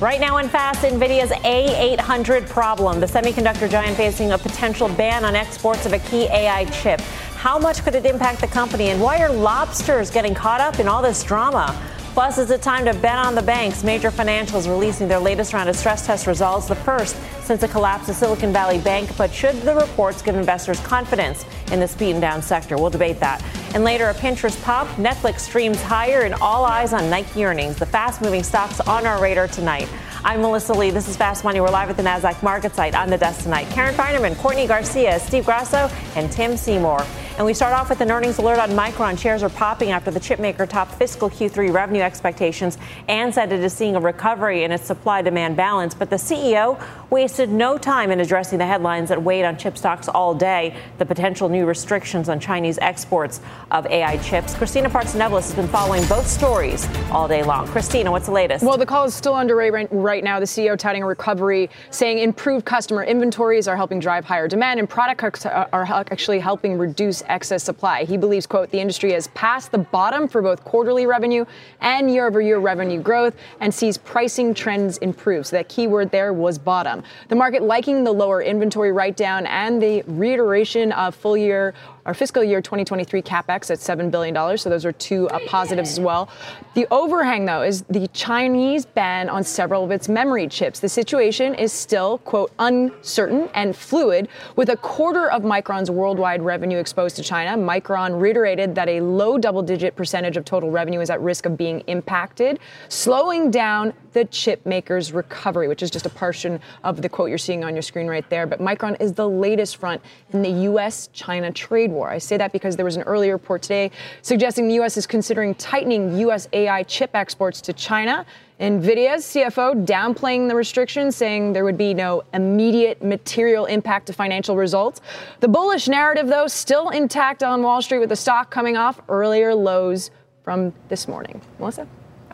Right now in Fast, NVIDIA's A800 problem, the semiconductor giant facing a potential ban on exports of a key AI chip. How much could it impact the company, and why are lobsters getting caught up in all this drama? Plus, is it time to bet on the banks? Major Financials releasing their latest round of stress test results, the first since the collapse of Silicon Valley Bank. But should the reports give investors confidence in this beaten down sector? We'll debate that. And later, a Pinterest pop, Netflix streams higher, and all eyes on Nike earnings, the fast-moving stocks on our radar tonight. I'm Melissa Lee. This is Fast Money. We're live at the Nasdaq market site. On the desk tonight, Karen Feinerman, Courtney Garcia, Steve Grasso, and Tim Seymour. And we start off with an earnings alert on Micron. Shares are popping after the chipmaker topped fiscal Q3 revenue expectations and said it is seeing a recovery in its supply-demand balance. But the CEO wasted no time in addressing the headlines that weighed on chip stocks all day, the potential new restrictions on Chinese exports of AI chips. Christina Partsinevelos has been following both stories all day long. Christina, what's the latest? Well, the call is still underway right now. The CEO touting a recovery, saying improved customer inventories are helping drive higher demand and products are actually helping reduce excess supply. He believes, quote, the industry has passed the bottom for both quarterly revenue and year-over-year revenue growth and sees pricing trends improve. So that key word there was bottom. The market liking the lower inventory write-down and the reiteration of full-year or fiscal year 2023 CapEx at $7 billion. So those are two positives as well. The overhang, though, is the Chinese ban on several of its memory chips. The situation is still, quote, uncertain and fluid, with a quarter of Micron's worldwide revenue exposed to China. Micron reiterated that a low double-digit percentage of total revenue is at risk of being impacted, slowing down the chip maker's recovery, which is just a portion of the quote you're seeing on your screen right there. But Micron is the latest front in the U.S.-China trade war. I say that because there was an earlier report today suggesting the U.S. is considering tightening U.S. AI chip exports to China. NVIDIA's CFO downplaying the restrictions, saying there would be no immediate material impact to financial results. The bullish narrative, though, still intact on Wall Street, with the stock coming off earlier lows from this morning. Melissa?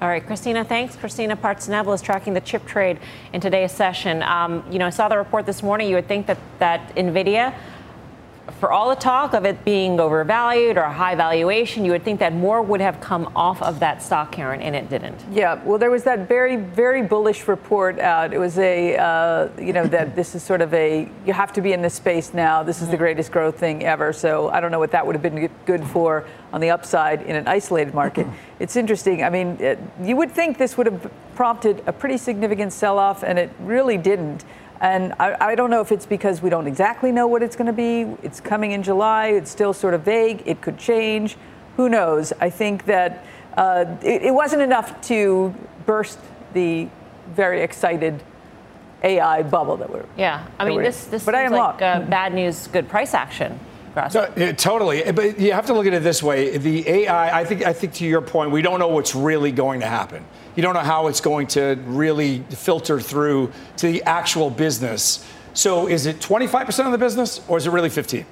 All right, Christina, thanks. Christina Partsinevelos is tracking the chip trade in today's session. I saw the report this morning. You would think that NVIDIA, for all the talk of it being overvalued or a high valuation, you would think that more would have come off of that stock, Karen, and it didn't. Yeah, well, there was that very, very bullish report out. It was that this is sort of you have to be in this space now. This is the greatest growth thing ever. So I don't know what that would have been good for on the upside in an isolated market. It's interesting. I mean, you would think this would have prompted a pretty significant sell-off, and it really didn't. And I don't know if it's because we don't exactly know what it's going to be. It's coming in July. It's still sort of vague. It could change. Who knows? I think that it wasn't enough to burst the very excited AI bubble that we're this seems like bad news, good price action. No, totally. But you have to look at it this way. The AI, I think to your point, we don't know what's really going to happen. You don't know how it's going to really filter through to the actual business. So is it 25% of the business, or is it really 15?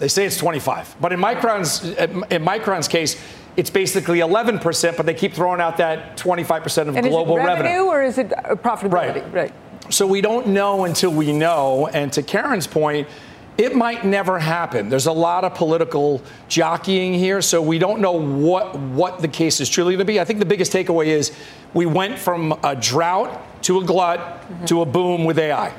They say it's 25. But in Micron's case, it's basically 11%, but they keep throwing out that 25% of global revenue. And is it revenue or is it profitability? Right. So we don't know until we know. And to Karen's point, it might never happen. There's a lot of political jockeying here, so we don't know what the case is truly going to be. I think the biggest takeaway is we went from a drought to a glut to a boom with AI.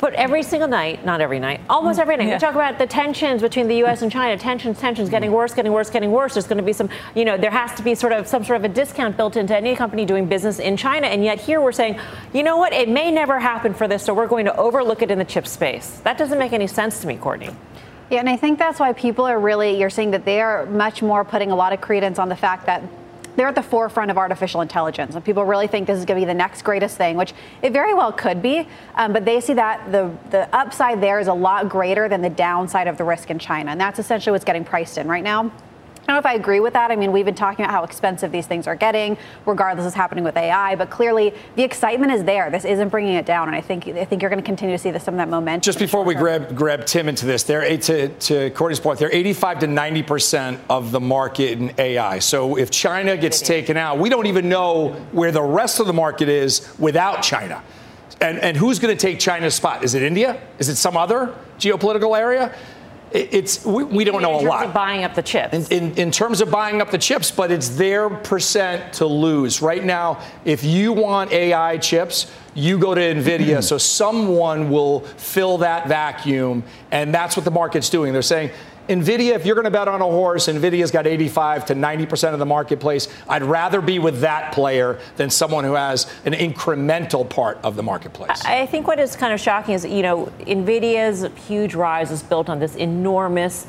But every single night, not every night, almost every night, we talk about the tensions between the U.S. and China, tensions getting worse. There's going to be there has to be some sort of a discount built into any company doing business in China. And yet here we're saying, you know what, it may never happen for this, so we're going to overlook it in the chip space. That doesn't make any sense to me, Courtney. Yeah, and I think that's why people are you're seeing that they are much more putting a lot of credence on the fact that they're at the forefront of artificial intelligence, and people really think this is going to be the next greatest thing, which it very well could be. But they see that the upside there is a lot greater than the downside of the risk in China. And that's essentially what's getting priced in right now. I don't know if I agree with that. I mean, we've been talking about how expensive these things are getting, regardless of what's happening with AI. But clearly, the excitement is there. This isn't bringing it down. And I think you're going to continue to see this, some of that momentum. Just before we grab Tim into this, they're, to Courtney's point, they're 85 to 90% of the market in AI. So if China gets taken out, we don't even know where the rest of the market is without China. And who's going to take China's spot? Is it India? Is it some other geopolitical area? We don't know a lot. In terms of buying up the chips. In terms of buying up the chips, but it's their percent to lose. Right now, if you want AI chips, you go to NVIDIA. So someone will fill that vacuum, and that's what the market's doing. They're saying, NVIDIA, if you're going to bet on a horse, NVIDIA's got 85 to 90% of the marketplace. I'd rather be with that player than someone who has an incremental part of the marketplace. I think what is kind of shocking is, you know, NVIDIA's huge rise is built on this enormous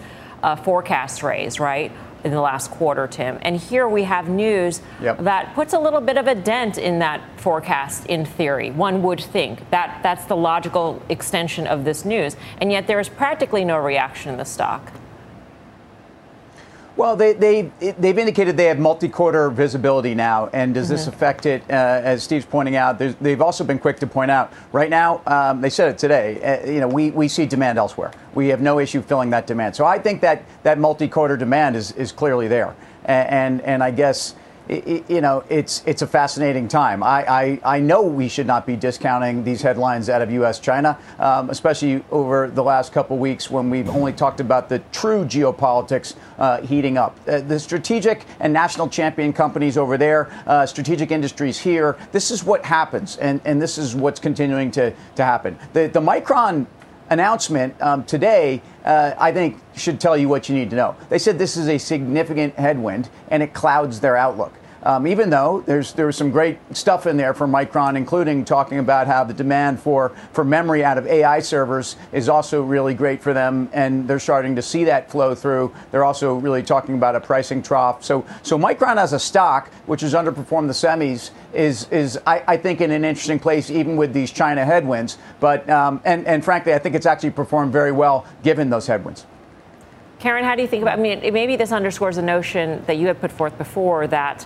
forecast raise, right, in the last quarter, Tim. And here we have news that puts a little bit of a dent in that forecast in theory. One would think that that's the logical extension of this news. And yet there is practically no reaction in the stock. Well, they've indicated they have multi-quarter visibility now, and does this affect it? As Steve's pointing out, they've also been quick to point out. Right now, they said it today. You know, we see demand elsewhere. We have no issue filling that demand. So I think that multi-quarter demand is clearly there, and I guess. You know, it's a fascinating time. I know we should not be discounting these headlines out of U.S.-China, especially over the last couple weeks when we've only talked about the true geopolitics heating up. The strategic and national champion companies over there, strategic industries here, this is what happens, and this is what's continuing to happen. The Micron announcement today, I think, should tell you what you need to know. They said this is a significant headwind, and it clouds their outlook. Even though there was some great stuff in there from Micron, including talking about how the demand for memory out of AI servers is also really great for them, and they're starting to see that flow through. They're also really talking about a pricing trough. So Micron as a stock, which has underperformed the semis, is I think in an interesting place, even with these China headwinds. But and frankly, I think it's actually performed very well given those headwinds. Karen, how do you think about? I mean, maybe this underscores a notion that you had put forth before that.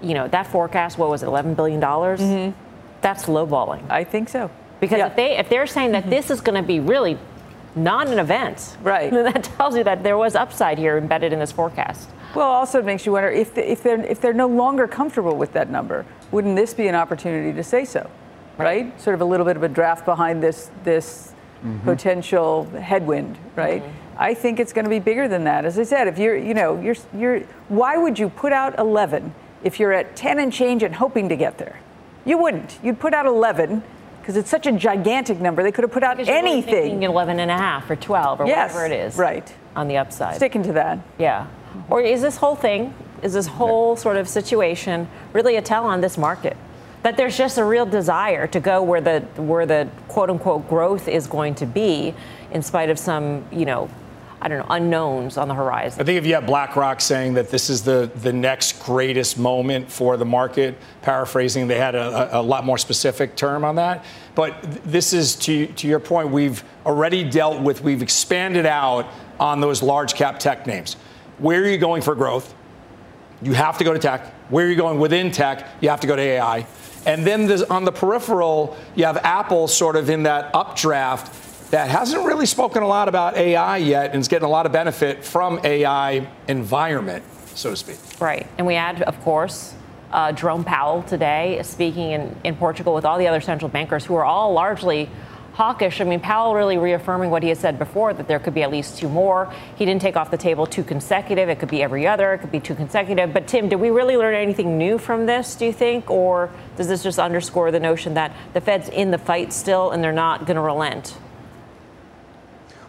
You know, that forecast, what was it, $11 billion? Mm-hmm. That's lowballing. I think so. Because if they're saying that this is going to be really not an event, right? Then that tells you that there was upside here embedded in this forecast. Well, also it makes you wonder if they're no longer comfortable with that number, wouldn't this be an opportunity to say so, right? Sort of a little bit of a draft behind this potential headwind, right? Mm-hmm. I think it's going to be bigger than that. As I said, if you're why would you put out 11? If you're at 10 and change and hoping to get there, you wouldn't. You'd put out 11 because it's such a gigantic number. They could have put out anything. 11 and a half or 12 or whatever it is. Right. On the upside. Sticking to that. Yeah. Or is this whole sort of situation really a tell on this market? That there's just a real desire to go where the quote unquote growth is going to be in spite of some, you know, I don't know, unknowns on the horizon. I think if you have BlackRock saying that this is the next greatest moment for the market, paraphrasing, they had a lot more specific term on that. But this is, to your point, we've already dealt with, we've expanded out on those large cap tech names. Where are you going for growth? You have to go to tech. Where are you going within tech? You have to go to AI. And then on the peripheral, you have Apple sort of in that updraft that hasn't really spoken a lot about AI yet and is getting a lot of benefit from AI environment, so to speak. Right. And we add, of course, Jerome Powell today speaking in Portugal with all the other central bankers who are all largely hawkish. I mean, Powell really reaffirming what he has said before, that there could be at least two more. He didn't take off the table two consecutive. It could be every other. It could be two consecutive. But, Tim, did we really learn anything new from this, do you think? Or does this just underscore the notion that the Fed's in the fight still and they're not going to relent?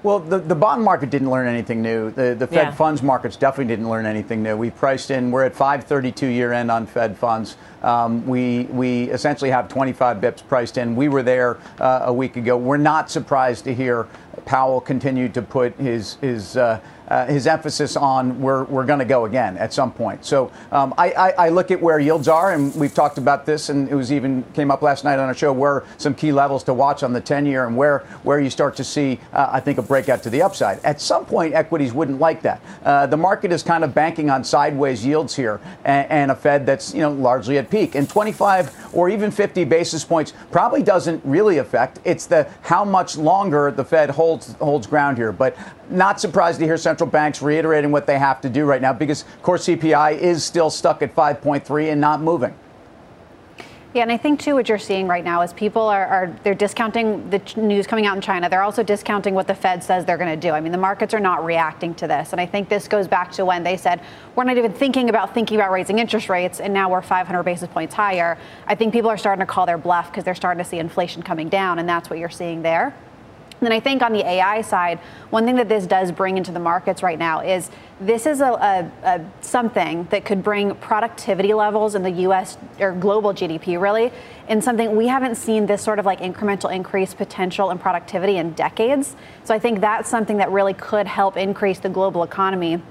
Well, the bond market didn't learn anything new. The Fed funds markets definitely didn't learn anything new. We priced in, we're at 532 year end on Fed funds. We essentially have 25 bips priced in. We were there a week ago. We're not surprised to hear Powell continued to put his emphasis on we're going to go again at some point. So I look at where yields are, and we've talked about this, and it was even came up last night on our show where some key levels to watch on the 10-year and where you start to see, I think, a breakout to the upside. At some point, equities wouldn't like that. The market is kind of banking on sideways yields here and a Fed that's, you know, largely at peak. And 25 or even 50 basis points probably doesn't really affect. It's the how much longer the Fed holds ground here. But not surprised to hear central banks reiterating what they have to do right now because core CPI is still stuck at 5.3 and not moving. Yeah, and I think, too, what you're seeing right now is people they're discounting the news coming out in China. They're also discounting what the Fed says they're going to do. I mean, the markets are not reacting to this. And I think this goes back to when they said, we're not even thinking about raising interest rates. And now we're 500 basis points higher. I think people are starting to call their bluff because they're starting to see inflation coming down. And that's what you're seeing there. And then I think on the AI side, one thing that this does bring into the markets right now is this is a something that could bring productivity levels in the U.S. or global GDP, really, in something we haven't seen this sort of like incremental increase potential in productivity in decades. So I think that's something that really could help increase the global economy.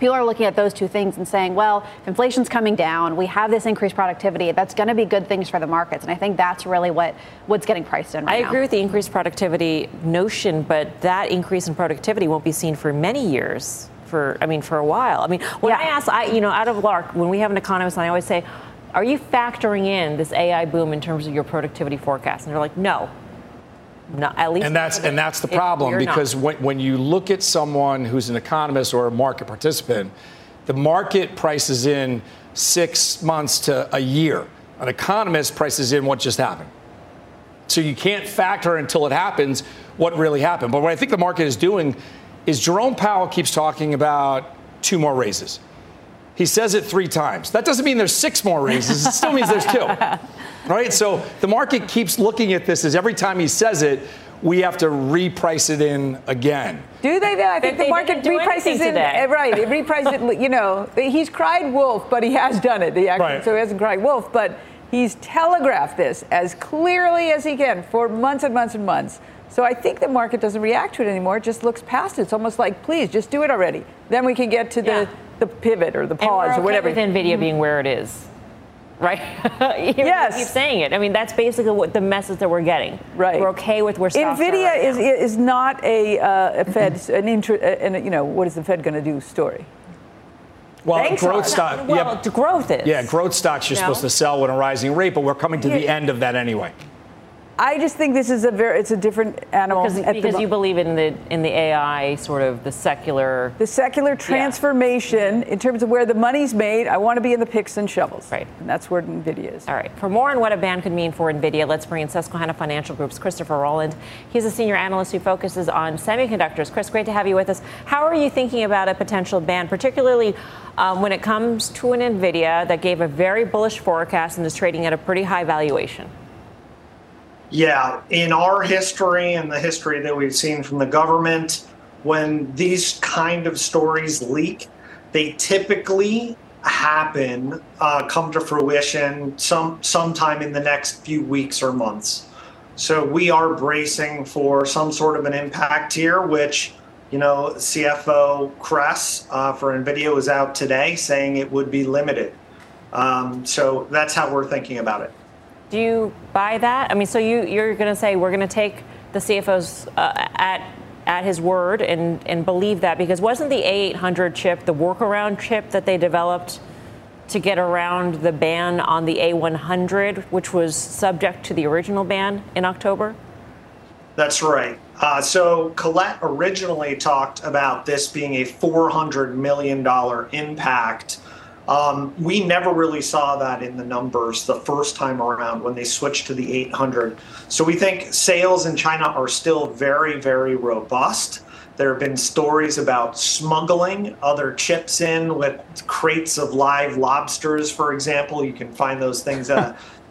People are looking at those two things and saying, well, if inflation's coming down, we have this increased productivity, that's going to be good things for the markets. And I think that's really what's getting priced in right now. I agree with the increased productivity notion, but that increase in productivity won't be seen for many years, for a while. I mean, when I ask, you know, out of lark, when we have an economist, I always say, are you factoring in this AI boom in terms of your productivity forecast? And they're like, no. Not, at least and that's the problem, because when you look at someone who's an economist or a market participant, the market prices in 6 months to a year. An economist prices in what just happened. So you can't factor until it happens what really happened. But what I think the market is doing is Jerome Powell keeps talking about 2 more raises. He says it 3 times. That doesn't mean there's 6 more raises. It still means there's 2. Right? So the market keeps looking at this as every time he says it, we have to reprice it in again. Do they? I think the market reprices it in. Right. It reprices it. You know, he's cried wolf, but he has done it. Right. So he hasn't cried wolf, but he's telegraphed this as clearly as he can for months and months and months. So I think the market doesn't react to it anymore. It just looks past it. It's almost like, please, just do it already. Then we can get to the pivot or the pause or whatever. With NVIDIA being where it is. Right? Yes. Keep saying it. I mean, that's basically what the message that we're getting. Right. We're okay with where stocks are right now. NVIDIA is not a Fed's you know, what is the Fed going to do story? Well, growth stock. Well, growth is. Yeah, growth stocks you're supposed to sell at a rising rate, but we're coming to the end of that anyway. I just think this is it's a different animal. Because you believe in the AI sort of the secular transformation in terms of where the money's made. I want to be in the picks and shovels. Right. And that's where NVIDIA is. All right. For more on what a ban could mean for NVIDIA, let's bring in Susquehanna Financial Group's Christopher Rolland. He's a senior analyst who focuses on semiconductors. Chris, great to have you with us. How are you thinking about a potential ban, particularly when it comes to an NVIDIA that gave a very bullish forecast and is trading at a pretty high valuation? Yeah, in our history and the history that we've seen from the government, when these kind of stories leak, they typically come to fruition sometime in the next few weeks or months. So we are bracing for some sort of an impact here, which, you know, CFO Kress for NVIDIA was out today saying it would be limited. So that's how we're thinking about it. Do you buy that? I mean, so you're going to say we're going to take the CFO's at his word and believe that, because wasn't the A800 chip the workaround chip that they developed to get around the ban on the A100, which was subject to the original ban in October? That's right. So Colette originally talked about this being a $400 million impact. We never really saw that in the numbers the first time around when they switched to the 800. So we think sales in China are still very, very robust. There have been stories about smuggling other chips in with crates of live lobsters, for example. You can find those things,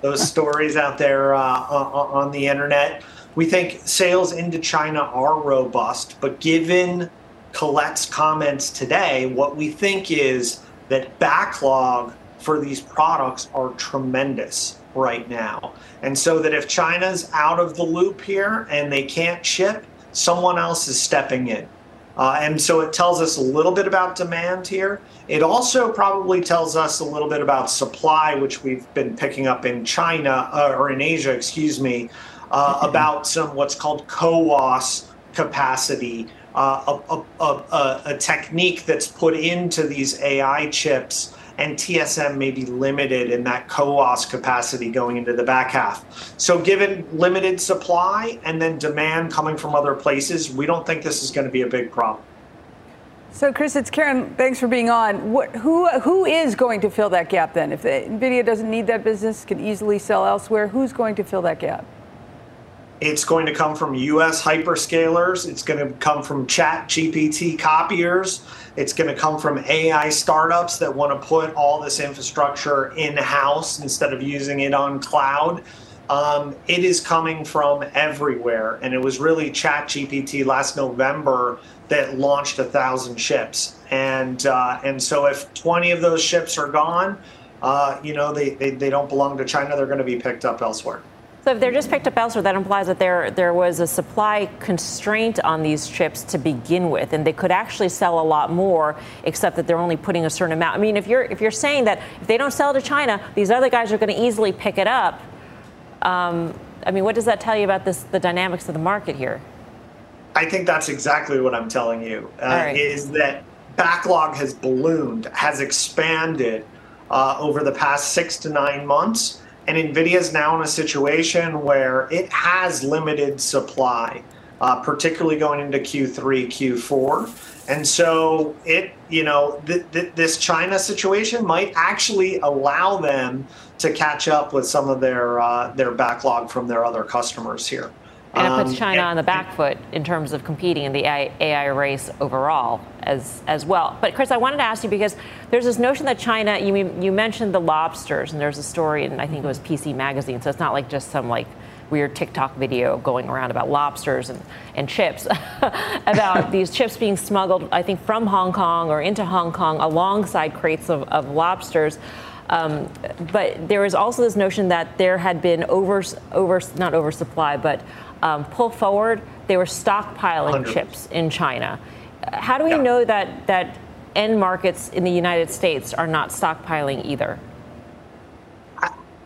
those stories out there on the internet. We think sales into China are robust, but given Colette's comments today, what we think is that backlog for these products are tremendous right now. And so that if China's out of the loop here and they can't ship, someone else is stepping in. And so it tells us a little bit about demand here. It also probably tells us a little bit about supply, which we've been picking up in China, or in Asia, excuse me, about some what's called CoWoS capacity, a technique that's put into these AI chips, and TSM may be limited in that CoWoS capacity going into the back half. So given limited supply and then demand coming from other places, we don't think this is going to be a big problem. So, Chris, it's Karen. Thanks for being on. Who is going to fill that gap then? If NVIDIA doesn't need that business, can easily sell elsewhere, who's going to fill that gap? It's going to come from U.S. hyperscalers. It's going to come from ChatGPT copiers. It's going to come from AI startups that want to put all this infrastructure in-house instead of using it on cloud. It is coming from everywhere. And it was really ChatGPT last November that launched 1,000 ships. And so if 20 of those ships are gone, they don't belong to China. They're going to be picked up elsewhere. So if they're just picked up elsewhere, that implies that there was a supply constraint on these chips to begin with, and they could actually sell a lot more, except that they're only putting a certain amount. I mean, if you're saying that if they don't sell to China, these other guys are going to easily pick it up. I mean, what does that tell you about the dynamics of the market here? I think that's exactly what I'm telling you, is that backlog has ballooned, has expanded over the past 6 to 9 months. And NVIDIA is now in a situation where it has limited supply, particularly going into Q3, Q4. And so this China situation might actually allow them to catch up with some of their backlog from their other customers here. And it puts China on the back foot in terms of competing in the AI race overall as well. But, Chris, I wanted to ask you, because there's this notion that China, you mentioned the lobsters, and there's a story, and I think it was PC Magazine, so it's not like just some like weird TikTok video going around about lobsters and chips, about these chips being smuggled, I think, from Hong Kong or into Hong Kong alongside crates of lobsters. But there is also this notion that there had been not oversupply, but pull forward. They were stockpiling 100%. Chips in China. How do we know that end markets in the United States are not stockpiling either?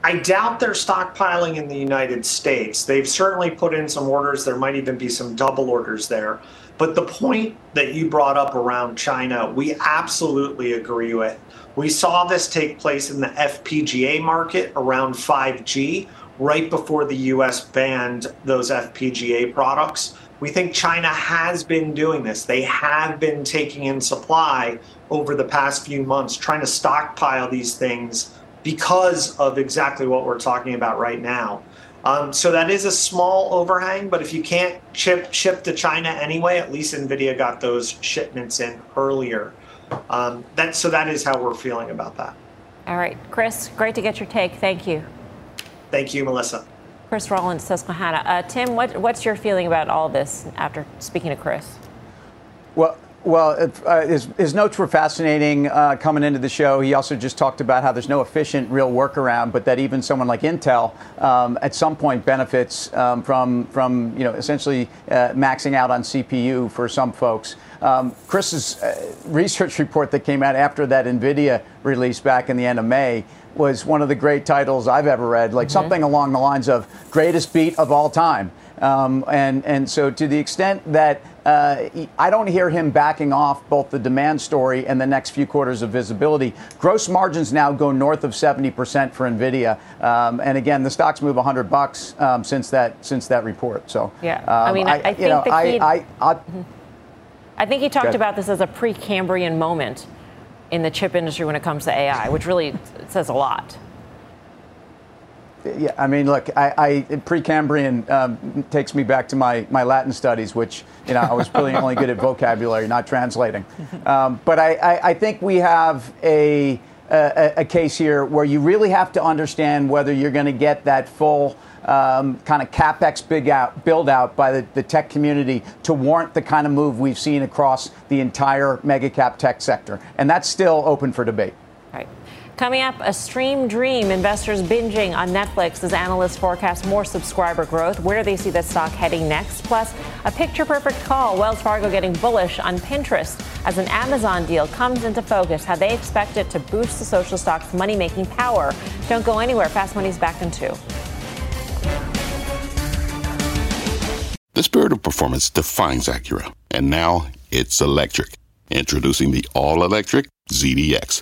I doubt they're stockpiling in the United States. They've certainly put in some orders. There might even be some double orders there. But the point that you brought up around China, we absolutely agree with. We saw this take place in the FPGA market around 5G. Right before the U.S. banned those FPGA products. We think China has been doing this. They have been taking in supply over the past few months, trying to stockpile these things because of exactly what we're talking about right now. So that is a small overhang, but if you can't ship to China anyway, at least NVIDIA got those shipments in earlier. So that is how we're feeling about that. All right, Chris, great to get your take. Thank you. Thank you, Melissa. Chris Rolland, Susquehanna. Tim, what's your feeling about all this after speaking to Chris? Well, his notes were fascinating coming into the show. He also just talked about how there's no efficient real workaround, but that even someone like Intel at some point benefits from essentially maxing out on CPU for some folks. Chris's research report that came out after that NVIDIA release back in the end of May was one of the great titles I've ever read, like something along the lines of greatest beat of all time. And so to the extent that I don't hear him backing off both the demand story and the next few quarters of visibility, gross margins now go north of 70% for NVIDIA. And again, the stocks move $100 since that report. So, yeah, I think he talked about this as a pre-Cambrian moment in the chip industry when it comes to AI, which really says a lot. Yeah, I mean, look, pre-Cambrian takes me back to my Latin studies, which, I was really only good at vocabulary, not translating. But I think we have a case here where you really have to understand whether you're going to get that full kind of CapEx build out by the tech community to warrant the kind of move we've seen across the entire mega cap tech sector. And that's still open for debate. Right. Coming up, a stream dream, investors binging on Netflix as analysts forecast more subscriber growth, where they see the stock heading next. Plus, a picture-perfect call, Wells Fargo getting bullish on Pinterest as an Amazon deal comes into focus, how they expect it to boost the social stock's money-making power. Don't go anywhere. Fast Money's back in two. The spirit of performance defines Acura, and now it's electric. Introducing the all-electric ZDX,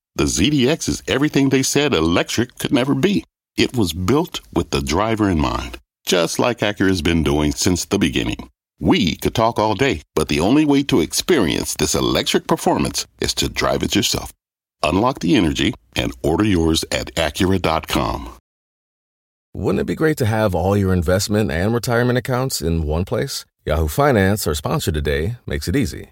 the ZDX is everything they said electric could never be. It was built with the driver in mind, just like Acura's been doing since the beginning. We could talk all day, but the only way to experience this electric performance is to drive it yourself. Unlock the energy and order yours at Acura.com. Wouldn't it be great to have all your investment and retirement accounts in one place? Yahoo Finance, our sponsor today, makes it easy.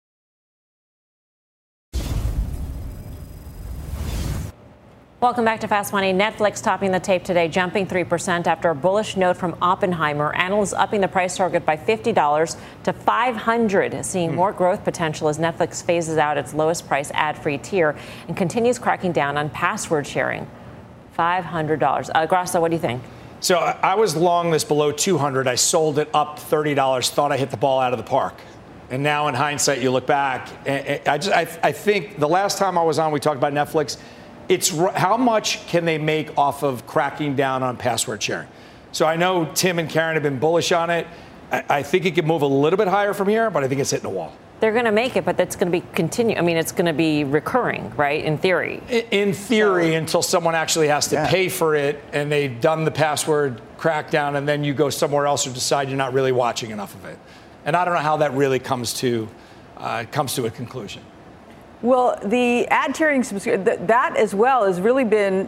Welcome back to Fast Money. Netflix topping the tape today, jumping 3% after a bullish note from Oppenheimer. Analysts upping the price target by $50 to $500, seeing more growth potential as Netflix phases out its lowest price ad-free tier and continues cracking down on password sharing. $500. Grasso, what do you think? So I was long this below $200. I sold it up $30, thought I hit the ball out of the park. And now in hindsight, you look back. And I think the last time I was on, we talked about Netflix. It's how much can they make off of cracking down on password sharing? So I know Tim and Karen have been bullish on it. I think it could move a little bit higher from here, but I think it's hitting a wall. They're going to make it, but that's going to be continue. I mean, it's going to be recurring, right? In theory. In theory, so, until someone actually has to pay for it and they've done the password crackdown, and then you go somewhere else or decide you're not really watching enough of it. And I don't know how that really comes to a conclusion. Well, the ad tiering subscription, that as well has really been,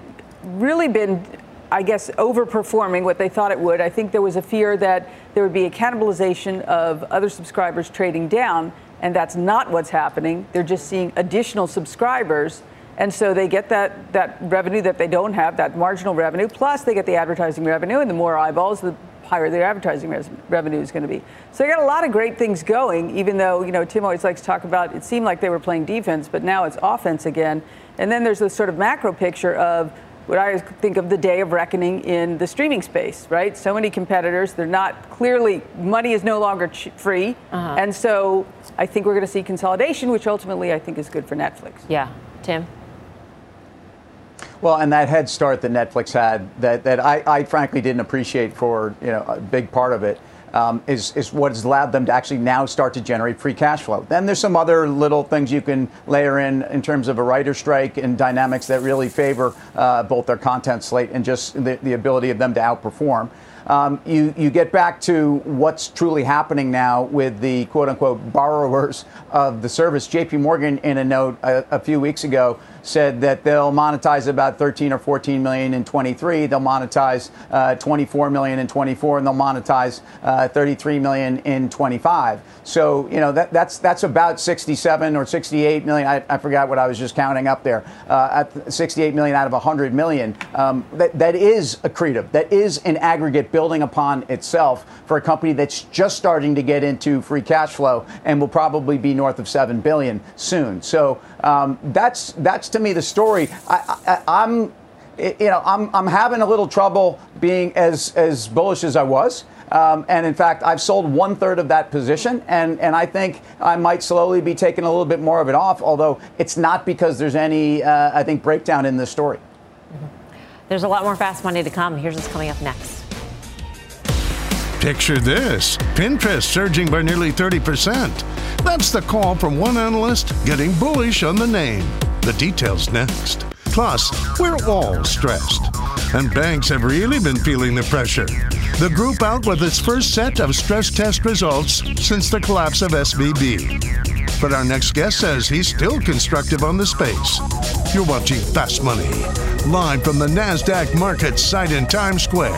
I guess, overperforming what they thought it would. I think there was a fear that there would be a cannibalization of other subscribers trading down, and that's not what's happening. They're just seeing additional subscribers, and so they get that revenue that they don't have, that marginal revenue, plus they get the advertising revenue, and the more eyeballs, the higher their advertising revenue is going to be. So they got a lot of great things going, even though, you know, Tim always likes to talk about it seemed like they were playing defense, but now it's offense again. And then there's this sort of macro picture of what I think of the day of reckoning in the streaming space, right? So many competitors, they're not clearly, money is no longer free. Uh-huh. And so I think we're going to see consolidation, which ultimately I think is good for Netflix. Yeah. Tim? Well, and that head start that Netflix had that I frankly didn't appreciate for, you know, a big part of it is what has allowed them to actually now start to generate free cash flow. Then there's some other little things you can layer in terms of a writer strike and dynamics that really favor both their content slate and just the ability of them to outperform. You get back to what's truly happening now with the quote-unquote borrowers of the service. J.P. Morgan, in a note a few weeks ago, said that they'll monetize about 13 or 14 million in 23. They'll monetize 24 million in 24, and they'll monetize 33 million in 25. So, you know, that's about 67 or 68 million. I forgot what I was just counting up there. At 68 million out of 100 million. That is accretive. That is an aggregate building upon itself for a company that's just starting to get into free cash flow and will probably be north of $7 billion soon. So that's to me the story. I'm having a little trouble being as bullish as I was. And in fact, I've sold 1/3 of that position, and I think I might slowly be taking a little bit more of it off, although it's not because there's any, I think, breakdown in this story. Mm-hmm. There's a lot more Fast Money to come. Here's what's coming up next. Picture this, Pinterest surging by nearly 30%. That's the call from one analyst getting bullish on the name. The details next. Plus, we're all stressed, and banks have really been feeling the pressure. The group out with its first set of stress test results since the collapse of SVB. But our next guest says he's still constructive on the space. You're watching Fast Money, live from the Nasdaq market site in Times Square.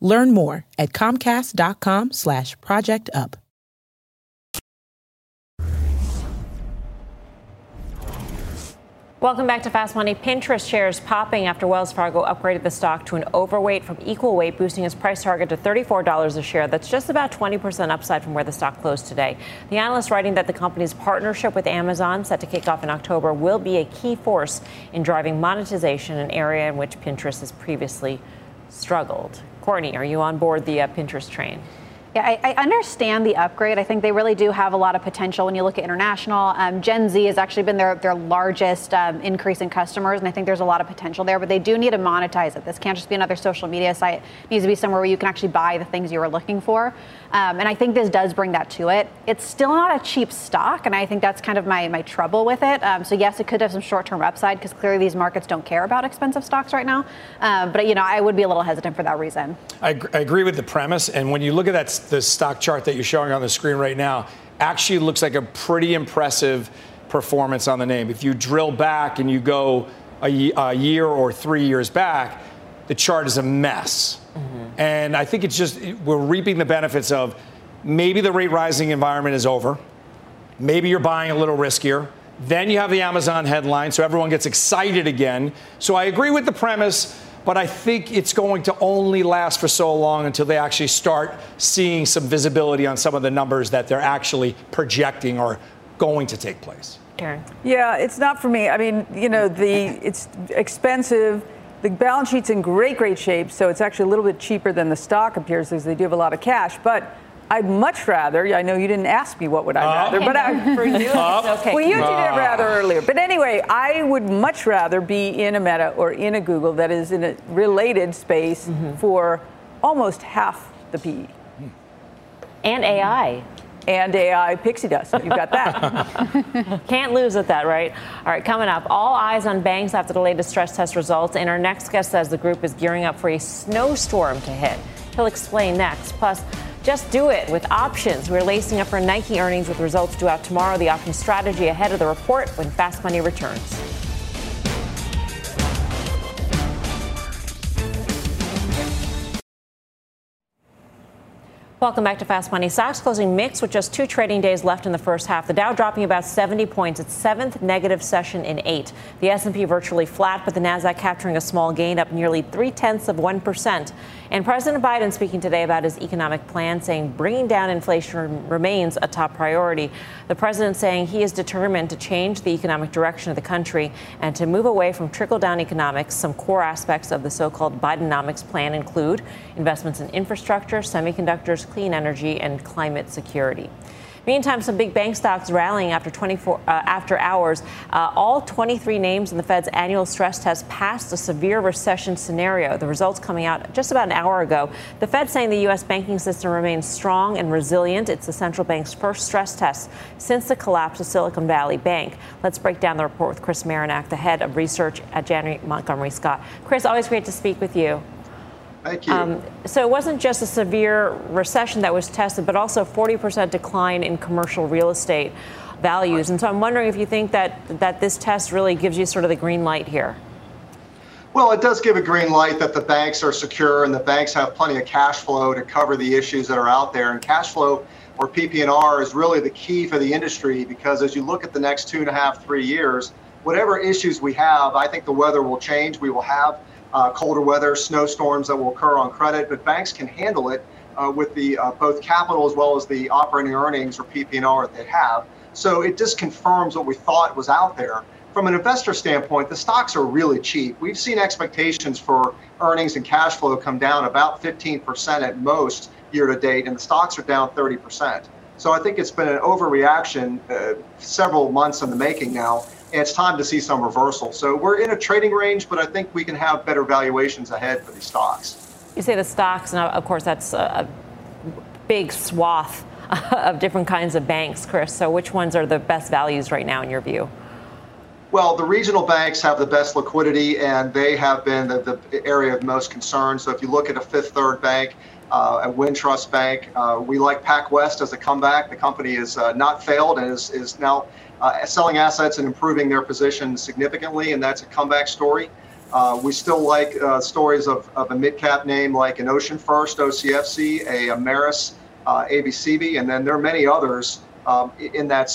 Learn more at Comcast.com/Project Up. Welcome back to Fast Money. Pinterest shares popping after Wells Fargo upgraded the stock to an overweight from equal weight, boosting its price target to $34 a share. That's just about 20% upside from where the stock closed today. The analyst writing that the company's partnership with Amazon, set to kick off in October, will be a key force in driving monetization, an area in which Pinterest has previously struggled. Courtney, are you on board the Pinterest train? Yeah, I understand the upgrade. I think they really do have a lot of potential when you look at international. Gen Z has actually been their largest increase in customers, and I think there's a lot of potential there, but they do need to monetize it. This can't just be another social media site. It needs to be somewhere where you can actually buy the things you were looking for. And I think this does bring that to it. It's still not a cheap stock, and I think that's kind of my trouble with it. So yes, it could have some short-term upside because clearly these markets don't care about expensive stocks right now. But, you know, I would be a little hesitant for that reason. I agree with the premise, and when you look at that the stock chart that you're showing on the screen right now actually looks like a pretty impressive performance on the name. If you drill back and you go a year or 3 years back, the chart is a mess. Mm-hmm. And I think it's just we're reaping the benefits of maybe the rate rising environment is over. Maybe you're buying a little riskier. Then you have the Amazon headline, so everyone gets excited again. So I agree with the premise. But I think it's going to only last for so long until they actually start seeing some visibility on some of the numbers that they're actually projecting are going to take place. Karen. Yeah, it's not for me. I mean, you know, it's expensive. The balance sheet's in great shape, so it's actually a little bit cheaper than the stock appears because they do have a lot of cash. But I'd much rather, I know you didn't ask me what would I rather, but for you, it's okay. Well, you did it rather earlier. But anyway, I would much rather be in a Meta or in a Google that is in a related space for almost half the PE. And AI. And AI pixie dust. You've got that. Can't lose at that, right? All right, coming up, all eyes on banks after the latest stress test results. And our next guest says the group is gearing up for a snowstorm to hit. He'll explain next. Plus, just do it with options. We're lacing up for Nike earnings with results due out tomorrow. The option strategy ahead of the report when Fast Money returns. Welcome back to Fast Money. Stocks closing mixed with just 2 trading days left in the first half. The Dow dropping about 70 points, its 7th negative session in 8. The S&P virtually flat, but the Nasdaq capturing a small gain, up nearly 0.3%. And President Biden speaking today about his economic plan, saying bringing down inflation remains a top priority. The president saying he is determined to change the economic direction of the country and to move away from trickle-down economics. Some core aspects of the so-called Bidenomics plan include investments in infrastructure, semiconductors, clean energy, and climate security. Meantime, some big bank stocks rallying after hours. All 23 names in the Fed's annual stress test passed a severe recession scenario. The results coming out just about an hour ago. The Fed saying the U.S. banking system remains strong and resilient. It's the central bank's first stress test since the collapse of Silicon Valley Bank. Let's break down the report with Chris Marinac, the head of research at Janney Montgomery Scott. Chris, always great to speak with you. Thank you. So it wasn't just a severe recession that was tested, but also a 40% decline in commercial real estate values. And so I'm wondering if you think that this test really gives you sort of the green light here. Well, it does give a green light that the banks are secure and the banks have plenty of cash flow to cover the issues that are out there. And cash flow, or PP&R, is really the key for the industry, because as you look at the next 2.5, 3 years, whatever issues we have, I think the weather will change. We will have colder weather, snowstorms that will occur on credit, but banks can handle it with the both capital as well as the operating earnings or PP&R that they have. So it just confirms what we thought was out there. From an investor standpoint, the stocks are really cheap. We've seen expectations for earnings and cash flow come down about 15% at most year to date, and the stocks are down 30%. So I think it's been an overreaction several months in the making now. It's time to see some reversal. So we're in a trading range, but I think we can have better valuations ahead for these stocks. You say the stocks, and of course that's a big swath of different kinds of banks, Chris. So which ones are the best values right now in your view? Well, the regional banks have the best liquidity, and they have been the area of most concern. So if you look at a Fifth Third Bank, a Wintrust Bank, we like PacWest as a comeback. The company is not failed and is now selling assets and improving their position significantly, and that's a comeback story. We still like stories of a mid-cap name like an Ocean First, OCFC, a Ameris, ABCB, and then there are many others in that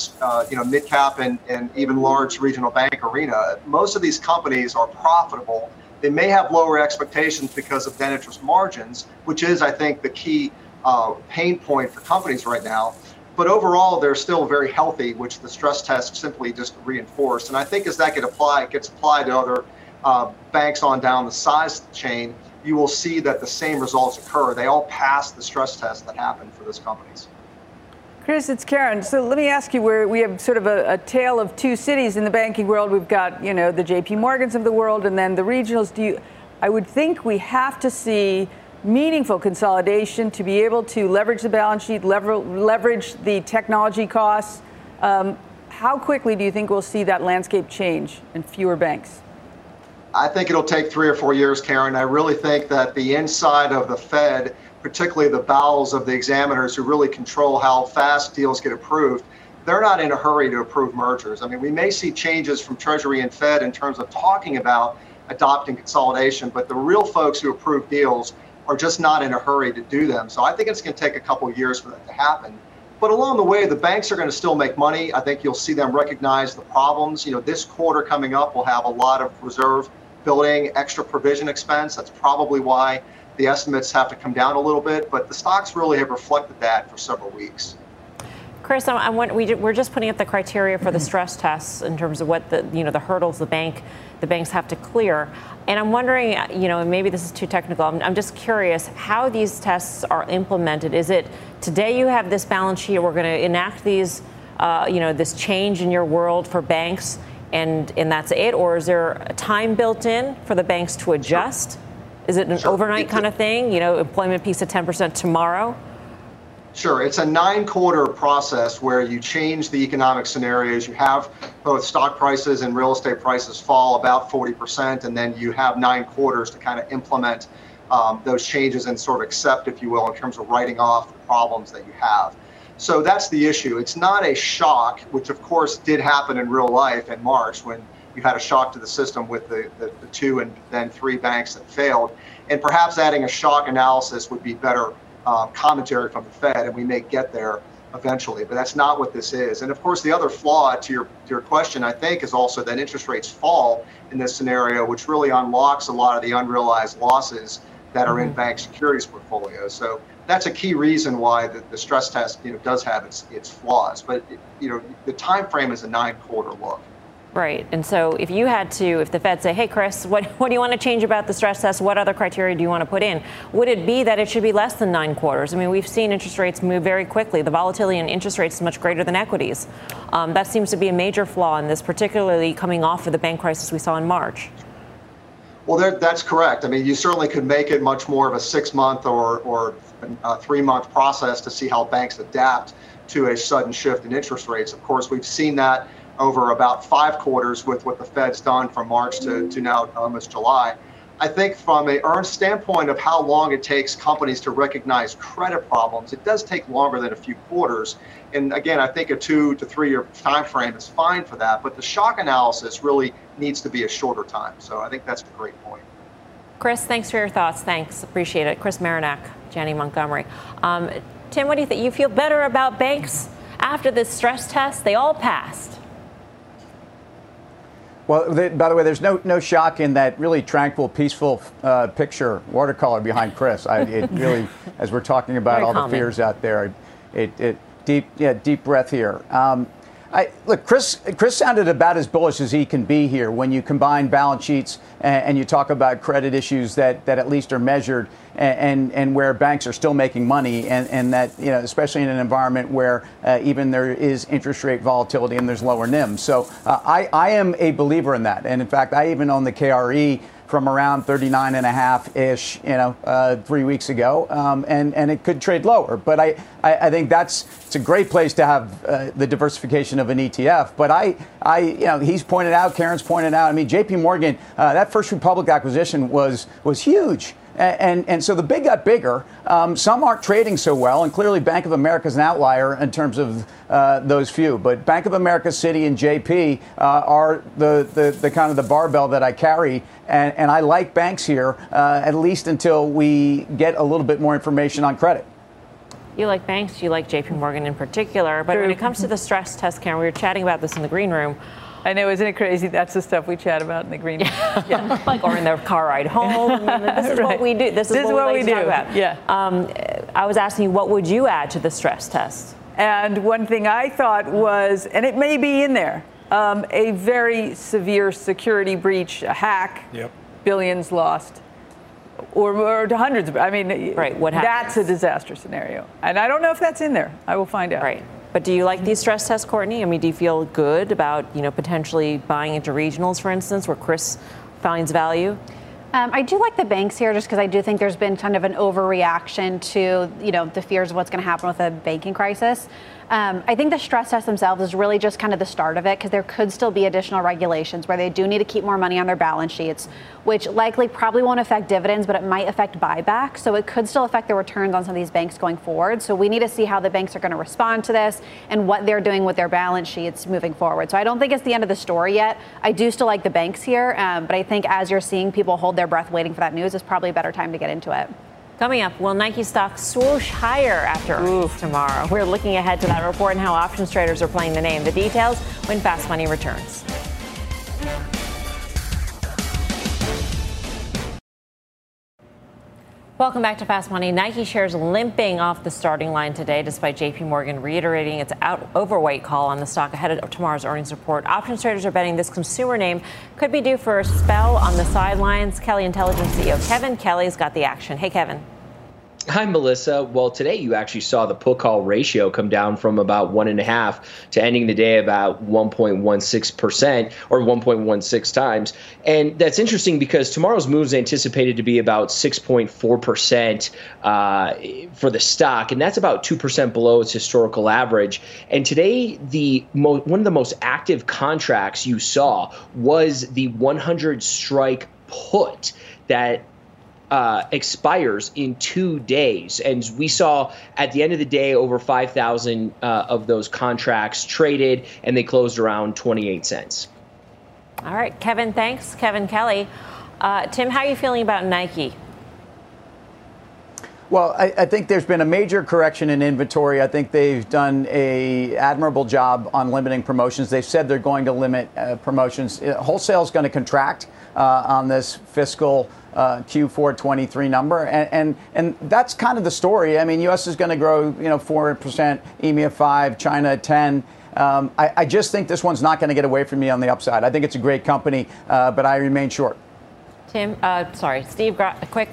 mid-cap and even large regional bank arena. Most of these companies are profitable. They may have lower expectations because of net interest margins, which is, I think, the key pain point for companies right now. But overall, they're still very healthy, which the stress test simply just reinforced. And I think as that gets applied to other banks on down the size chain, you will see that the same results occur. They all pass the stress test that happened for those companies. Chris, it's Karen. So let me ask you, where we have sort of a tale of two cities in the banking world. We've got, you know, the J.P. Morgans of the world and then the regionals. I would think we have to see meaningful consolidation to be able to leverage the balance sheet, leverage the technology costs. How quickly do you think we'll see that landscape change and fewer banks? I think it'll take 3 or 4 years, Karen. I really think that the inside of the Fed, particularly the bowels of the examiners who really control how fast deals get approved, they're not in a hurry to approve mergers. I mean, we may see changes from Treasury and Fed in terms of talking about adopting consolidation, but the real folks who approve deals are just not in a hurry to do them. So I think it's going to take a couple of years for that to happen. But along the way, the banks are going to still make money. I think you'll see them recognize the problems. You know, this quarter coming up will have a lot of reserve building, extra provision expense. That's probably why the estimates have to come down a little bit. But the stocks really have reflected that for several weeks. Chris, we're just putting up the criteria for the stress tests in terms of what the hurdles the banks have to clear. And I'm wondering, and maybe this is too technical, I'm just curious how these tests are implemented. Is it today you have this balance sheet, we're going to enact these, this change in your world for banks, and that's it? Or is there a time built in for the banks to adjust? Sure. Is it an overnight kind of thing? Employment piece at 10% tomorrow? Sure. It's a 9-quarter process where you change the economic scenarios. You have both stock prices and real estate prices fall about 40%, and then you have 9 quarters to kind of implement those changes and sort of accept, if you will, in terms of writing off the problems that you have. So that's the issue. It's not a shock, which of course did happen in real life in March when you had a shock to the system with the 2 and then 3 banks that failed. And perhaps adding a shock analysis would be better commentary from the Fed, and we may get there eventually, but that's not what this is. And of course, the other flaw to your question, I think, is also that interest rates fall in this scenario, which really unlocks a lot of the unrealized losses that are in bank securities portfolios. So that's a key reason why the stress test does have its flaws, but the time frame is a 9-quarter look. Right. And so if the Fed say, hey, Chris, what do you want to change about the stress test? What other criteria do you want to put in? Would it be that it should be less than 9 quarters? I mean, we've seen interest rates move very quickly. The volatility in interest rates is much greater than equities. That seems to be a major flaw in this, particularly coming off of the bank crisis we saw in March. Well, that's correct. I mean, you certainly could make it much more of a 6-month or a 3-month process to see how banks adapt to a sudden shift in interest rates. Of course, we've seen that over about 5 quarters with what the Fed's done from March to now almost July. I think from an earned standpoint of how long it takes companies to recognize credit problems, it does take longer than a few quarters. And again, I think a 2 to 3 year time frame is fine for that. But the shock analysis really needs to be a shorter time. So I think that's a great point. Chris, thanks for your thoughts. Thanks. Appreciate it. Chris Marinac, Janney Montgomery. Tim, what do you think? You feel better about banks after this stress test? They all passed. Well, by the way, there's no shock in that really tranquil, peaceful picture watercolor behind Chris. It really, as we're talking about very all common. The fears out there, deep breath here. Look, Chris sounded about as bullish as he can be here when you combine balance sheets and you talk about credit issues that at least are measured and where banks are still making money and that, you know, especially in an environment where even there is interest rate volatility and there's lower NIM. So I am a believer in that. And in fact, I even own the KRE from around 39.5-ish, 3 weeks ago, and it could trade lower. But I think it's a great place to have the diversification of an ETF. But he's pointed out, Karen's pointed out. I mean, J.P. Morgan, that First Republic acquisition was huge. And so the big got bigger. Some aren't trading so well, and clearly Bank of America is an outlier in terms of those few. But Bank of America, Citi, and JP are the kind of the barbell that I carry, and I like banks here at least until we get a little bit more information on credit. You like banks, you like J.P. Morgan in particular, but when it comes to the stress test, Karen, we were chatting about this in the green room. I know, isn't it crazy? That's the stuff we chat about in the green room. Yeah. Like, or in their car ride home. This is what we do. This is what we do. Yeah. I was asking you, what would you add to the stress test? And one thing I thought was, and it may be in there, a very severe security breach, a hack, yep. Billions lost, or to hundreds of, I mean, right. What happens? That's a disaster scenario. And I don't know if that's in there. I will find out. Right. But do you like these stress tests, Courtney? I mean, do you feel good about, potentially buying into regionals, for instance, where Chris finds value? I do like the banks here just because I do think there's been kind of an overreaction to, the fears of what's going to happen with a banking crisis. I think the stress test themselves is really just kind of the start of it because there could still be additional regulations where they do need to keep more money on their balance sheets, which likely probably won't affect dividends, but it might affect buybacks. So it could still affect the returns on some of these banks going forward. So we need to see how the banks are going to respond to this and what they're doing with their balance sheets moving forward. So I don't think it's the end of the story yet. I do still like the banks here, but I think as you're seeing people hold their breath waiting for that news, it's probably a better time to get into it. Coming up, will Nike stock swoosh higher after earnings tomorrow? We're looking ahead to that report and how options traders are playing the name. The details when Fast Money returns. Welcome back to Fast Money. Nike shares limping off the starting line today, despite J.P. Morgan reiterating its overweight call on the stock ahead of tomorrow's earnings report. Options traders are betting this consumer name could be due for a spell on the sidelines. Kelly Intelligence CEO Kevin Kelly's got the action. Hey, Kevin. Hi, Melissa. Well, today you actually saw the put-call ratio come down from about 1.5 to ending the day about 1.16% or 1.16 times. And that's interesting because tomorrow's move is anticipated to be about 6.4% for the stock, and that's about 2% below its historical average. And today, one of the most active contracts you saw was the 100-strike put that expires in 2 days. And we saw at the end of the day over 5,000 of those contracts traded, and they closed around 28 cents. All right, Kevin, thanks. Kevin Kelly. Tim, how are you feeling about Nike? Well, I think there's been a major correction in inventory. I think they've done an admirable job on limiting promotions. They've said they're going to limit promotions. Wholesale is going to contract on this fiscal Q4 23 number, and that's kind of the story. I mean, U.S. is going to grow, 4%, EMEA 5%, China 10%. I just think this one's not going to get away from me on the upside. I think it's a great company, but I remain short. Tim, Steve, quick.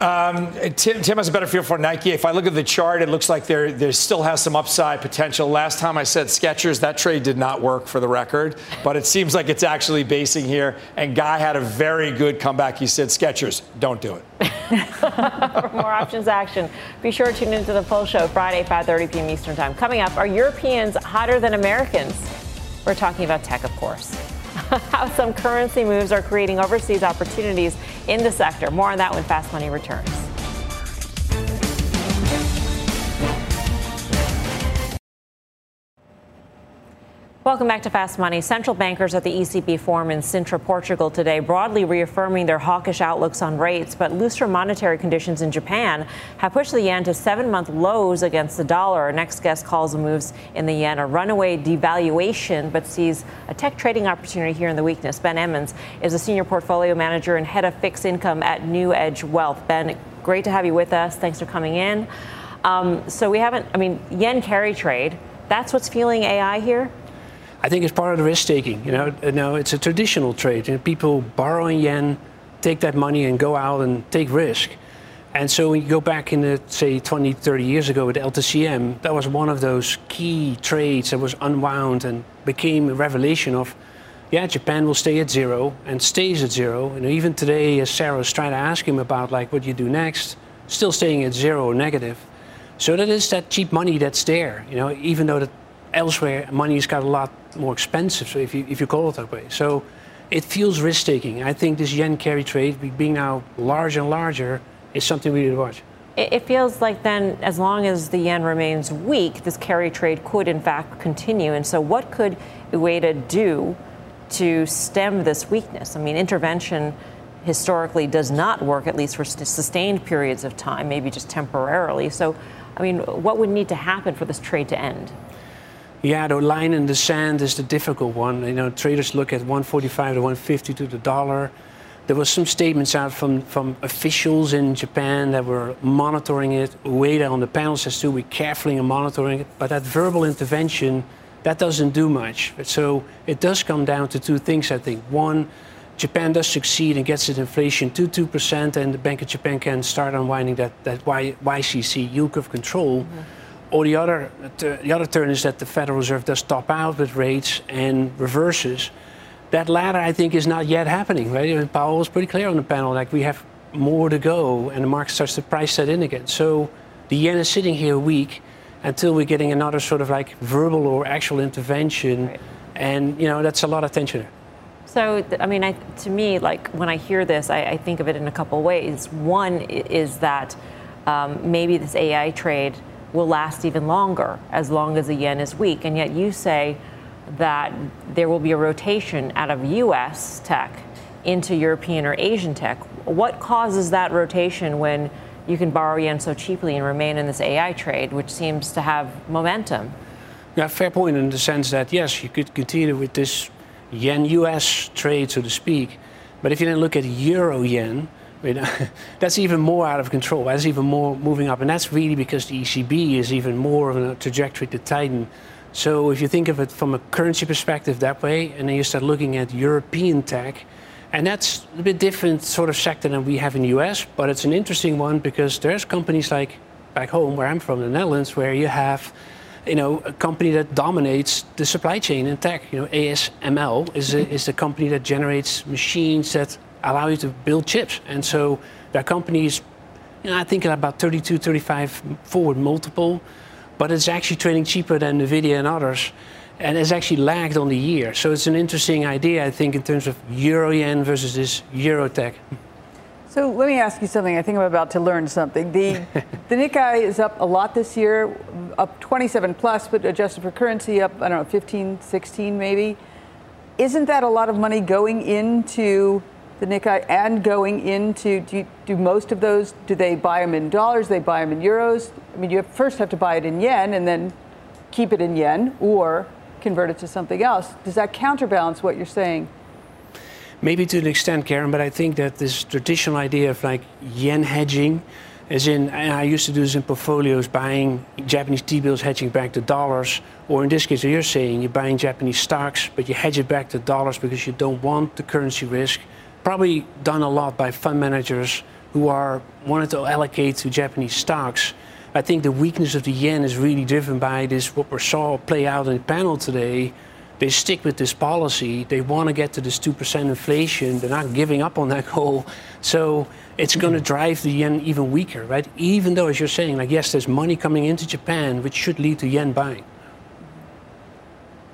Tim has a better feel for Nike. If I look at the chart, it looks like there still has some upside potential. Last time I said Skechers, that trade did not work for the record, but it seems like it's actually basing here. And Guy had a very good comeback. He said, Skechers, don't do it. For more options action, be sure to tune into the full show Friday, 5:30 p.m. Eastern Time. Coming up, are Europeans hotter than Americans? We're talking about tech, of course. how some currency moves are creating overseas opportunities in the sector. More on that when Fast Money returns. Welcome back to Fast Money. Central bankers at the ECB Forum in Sintra, Portugal today broadly reaffirming their hawkish outlooks on rates, but looser monetary conditions in Japan have pushed the yen to seven-month lows against the dollar. Our next guest calls the moves in the yen a runaway devaluation, but sees a tech trading opportunity here in the weakness. Ben Emons is a senior portfolio manager and head of fixed income at New Edge Wealth. Ben, great to have you with us. Thanks for coming in. Yen carry trade, that's what's fueling AI here? I think it's part of the risk taking. Now it's a traditional trade. People borrow in yen, take that money and go out and take risk. And so when you go back in the, say, 20, 30 years ago with LTCM, that was one of those key trades that was unwound and became a revelation of, Japan will stay at zero and stays at zero. And even today, as Sarah was trying to ask him about what you do next, still staying at zero or negative. So that is that cheap money that's there, even though that elsewhere money has got a lot more expensive, so if you call it that way. So it feels risk-taking. I think this yen carry trade being now larger and larger is something we need to watch. It feels like then, as long as the yen remains weak, this carry trade could in fact continue. And so what could Ueda do to stem this weakness? I mean, intervention historically does not work, at least for sustained periods of time, maybe just temporarily. So, what would need to happen for this trade to end? Yeah, the line in the sand is the difficult one. Traders look at 145 to 150 to the dollar. There was some statements out from officials in Japan that were monitoring it. Ueda on the panel says too, we're carefully monitoring it. But that verbal intervention, that doesn't do much. So it does come down to two things, I think. One, Japan does succeed and gets its inflation to 2%, and the Bank of Japan can start unwinding that YCC, yield curve control. Mm-hmm. Or the other turn is that the Federal Reserve does top out with rates and reverses. That latter, I think, is not yet happening, right? And Powell was pretty clear on the panel, we have more to go, and the market starts to price that in again. So the yen is sitting here weak until we're getting another sort of verbal or actual intervention, right. And that's a lot of tension there. So, to me, when I hear this, I think of it in a couple ways. One is that maybe this AI trade will last even longer, as long as the yen is weak. And yet you say that there will be a rotation out of U.S. tech into European or Asian tech. What causes that rotation when you can borrow yen so cheaply and remain in this AI trade, which seems to have momentum? Yeah, fair point, in the sense that, yes, you could continue with this yen-U.S. trade, so to speak. But if you then look at euro-yen, that's even more out of control. That's even more moving up. And that's really because the ECB is even more of a trajectory to tighten. So if you think of it from a currency perspective that way, and then you start looking at European tech, and that's a bit different sort of sector than we have in the US, but it's an interesting one because there's companies back home where I'm from, the Netherlands, where you have a company that dominates the supply chain in tech. ASML is the company that generates machines that allow you to build chips. And so their companies, I think at about 32, 35 forward multiple, but it's actually trading cheaper than NVIDIA and others, and it's actually lagged on the year. So it's an interesting idea, I think, in terms of euro-yen versus this euro-tech. So let me ask you something. I think I'm about to learn something. The Nikkei is up a lot this year, up 27 plus, but adjusted for currency up, 15, 16 maybe. Isn't that a lot of money going into the Nikkei and going into, do most of those, do they buy them in dollars, they buy them in euros? You first have to buy it in yen and then keep it in yen or convert it to something else. Does that counterbalance what you're saying? Maybe to an extent, Karen, but I think that this traditional idea of yen hedging, as in, and I used to do this in portfolios, buying Japanese T-bills, hedging back to dollars, or in this case, you're saying you're buying Japanese stocks, but you hedge it back to dollars because you don't want the currency risk. Probably done a lot by fund managers who wanted to allocate to Japanese stocks. I think the weakness of the yen is really driven by this, what we saw play out in the panel today. They stick with this policy. They want to get to this 2% inflation. They're not giving up on that goal. So it's going to drive the yen even weaker, right? Even though, as you're saying, yes, there's money coming into Japan, which should lead to yen buying.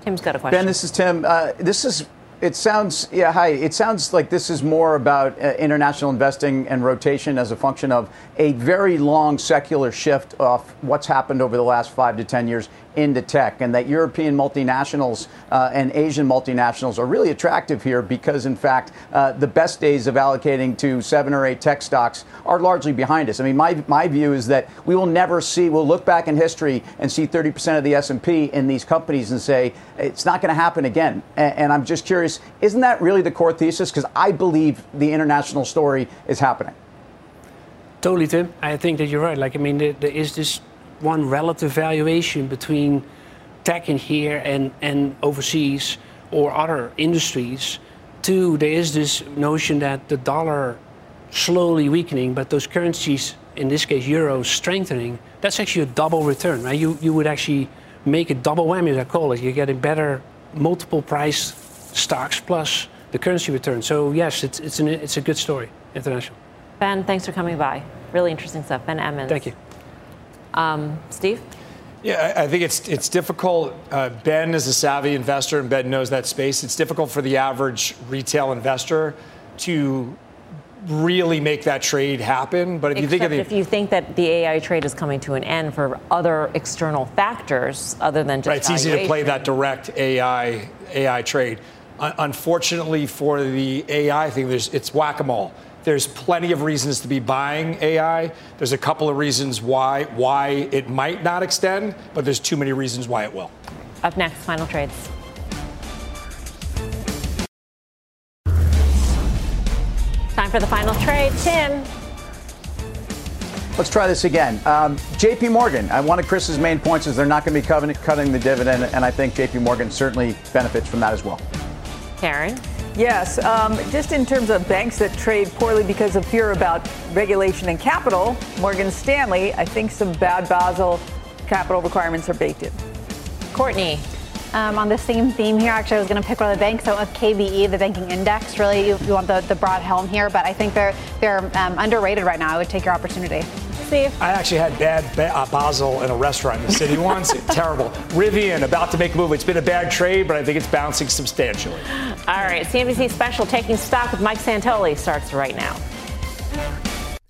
Tim's got a question. Ben, this is Tim. This is It sounds, yeah, hi. It sounds like this is more about international investing and rotation as a function of a very long secular shift of what's happened over the last 5 to 10 years into tech, and that European multinationals and Asian multinationals are really attractive here because, in fact, the best days of allocating to 7 or 8 tech stocks are largely behind us. I mean, my view is that we will never see, we'll look back in history and see 30% of the S&P in these companies and say, it's not going to happen again. And I'm just curious, isn't that really the core thesis? Because I believe the international story is happening. Totally, Tim. I think that you're right. Like, I mean, there is this one relative valuation between tech in here and overseas or other industries. Two, there is this notion that the dollar slowly weakening, but those currencies, in this case euro, strengthening. That's actually a double return, right? You would actually make a double whammy, as I call it. You get a better multiple price stocks plus the currency return. So yes, it's a good story, international. Ben, thanks for coming by. Really interesting stuff. Ben Emons. Thank you. Steve? Yeah, I think it's difficult. Ben is a savvy investor, and Ben knows that space. It's difficult for the average retail investor to really make that trade happen. But if you think that the AI trade is coming to an end for other external factors other than just valuation. Right, it's easy to play that direct AI trade. Unfortunately for the AI thing, it's whack-a-mole. There's plenty of reasons to be buying AI. There's a couple of reasons why it might not extend, but there's too many reasons why it will. Up next, final trades. Time for the final trade. Tim. Let's try this again. J.P. Morgan, one of Chris's main points is they're not going to be cutting the dividend, and I think J.P. Morgan certainly benefits from that as well. Karen. Yes, just in terms of banks that trade poorly because of fear about regulation and capital, Morgan Stanley, I think some bad Basel capital requirements are baked in. Courtney. On the same theme here, actually, I was going to pick one of the banks. So KBE, the banking index, really, you want the broad helm here, but I think they're underrated right now. I would take your opportunity. Steve. I actually had bad Basel in a restaurant in the city once. Terrible. Rivian about to make a move. It's been a bad trade, but I think it's bouncing substantially. All right. CNBC special Taking Stock with Mike Santoli starts right now.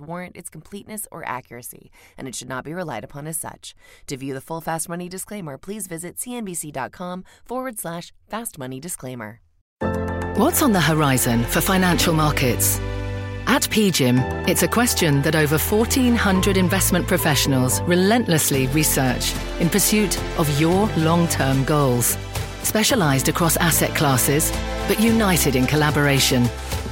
warrant its completeness or accuracy, and it should not be relied upon as such. To view the full Fast Money disclaimer, please visit cnbc.com/Fast Money Disclaimer. What's on the horizon for financial markets? At PGIM, it's a question that over 1,400 investment professionals relentlessly research in pursuit of your long-term goals. Specialized across asset classes, but united in collaboration.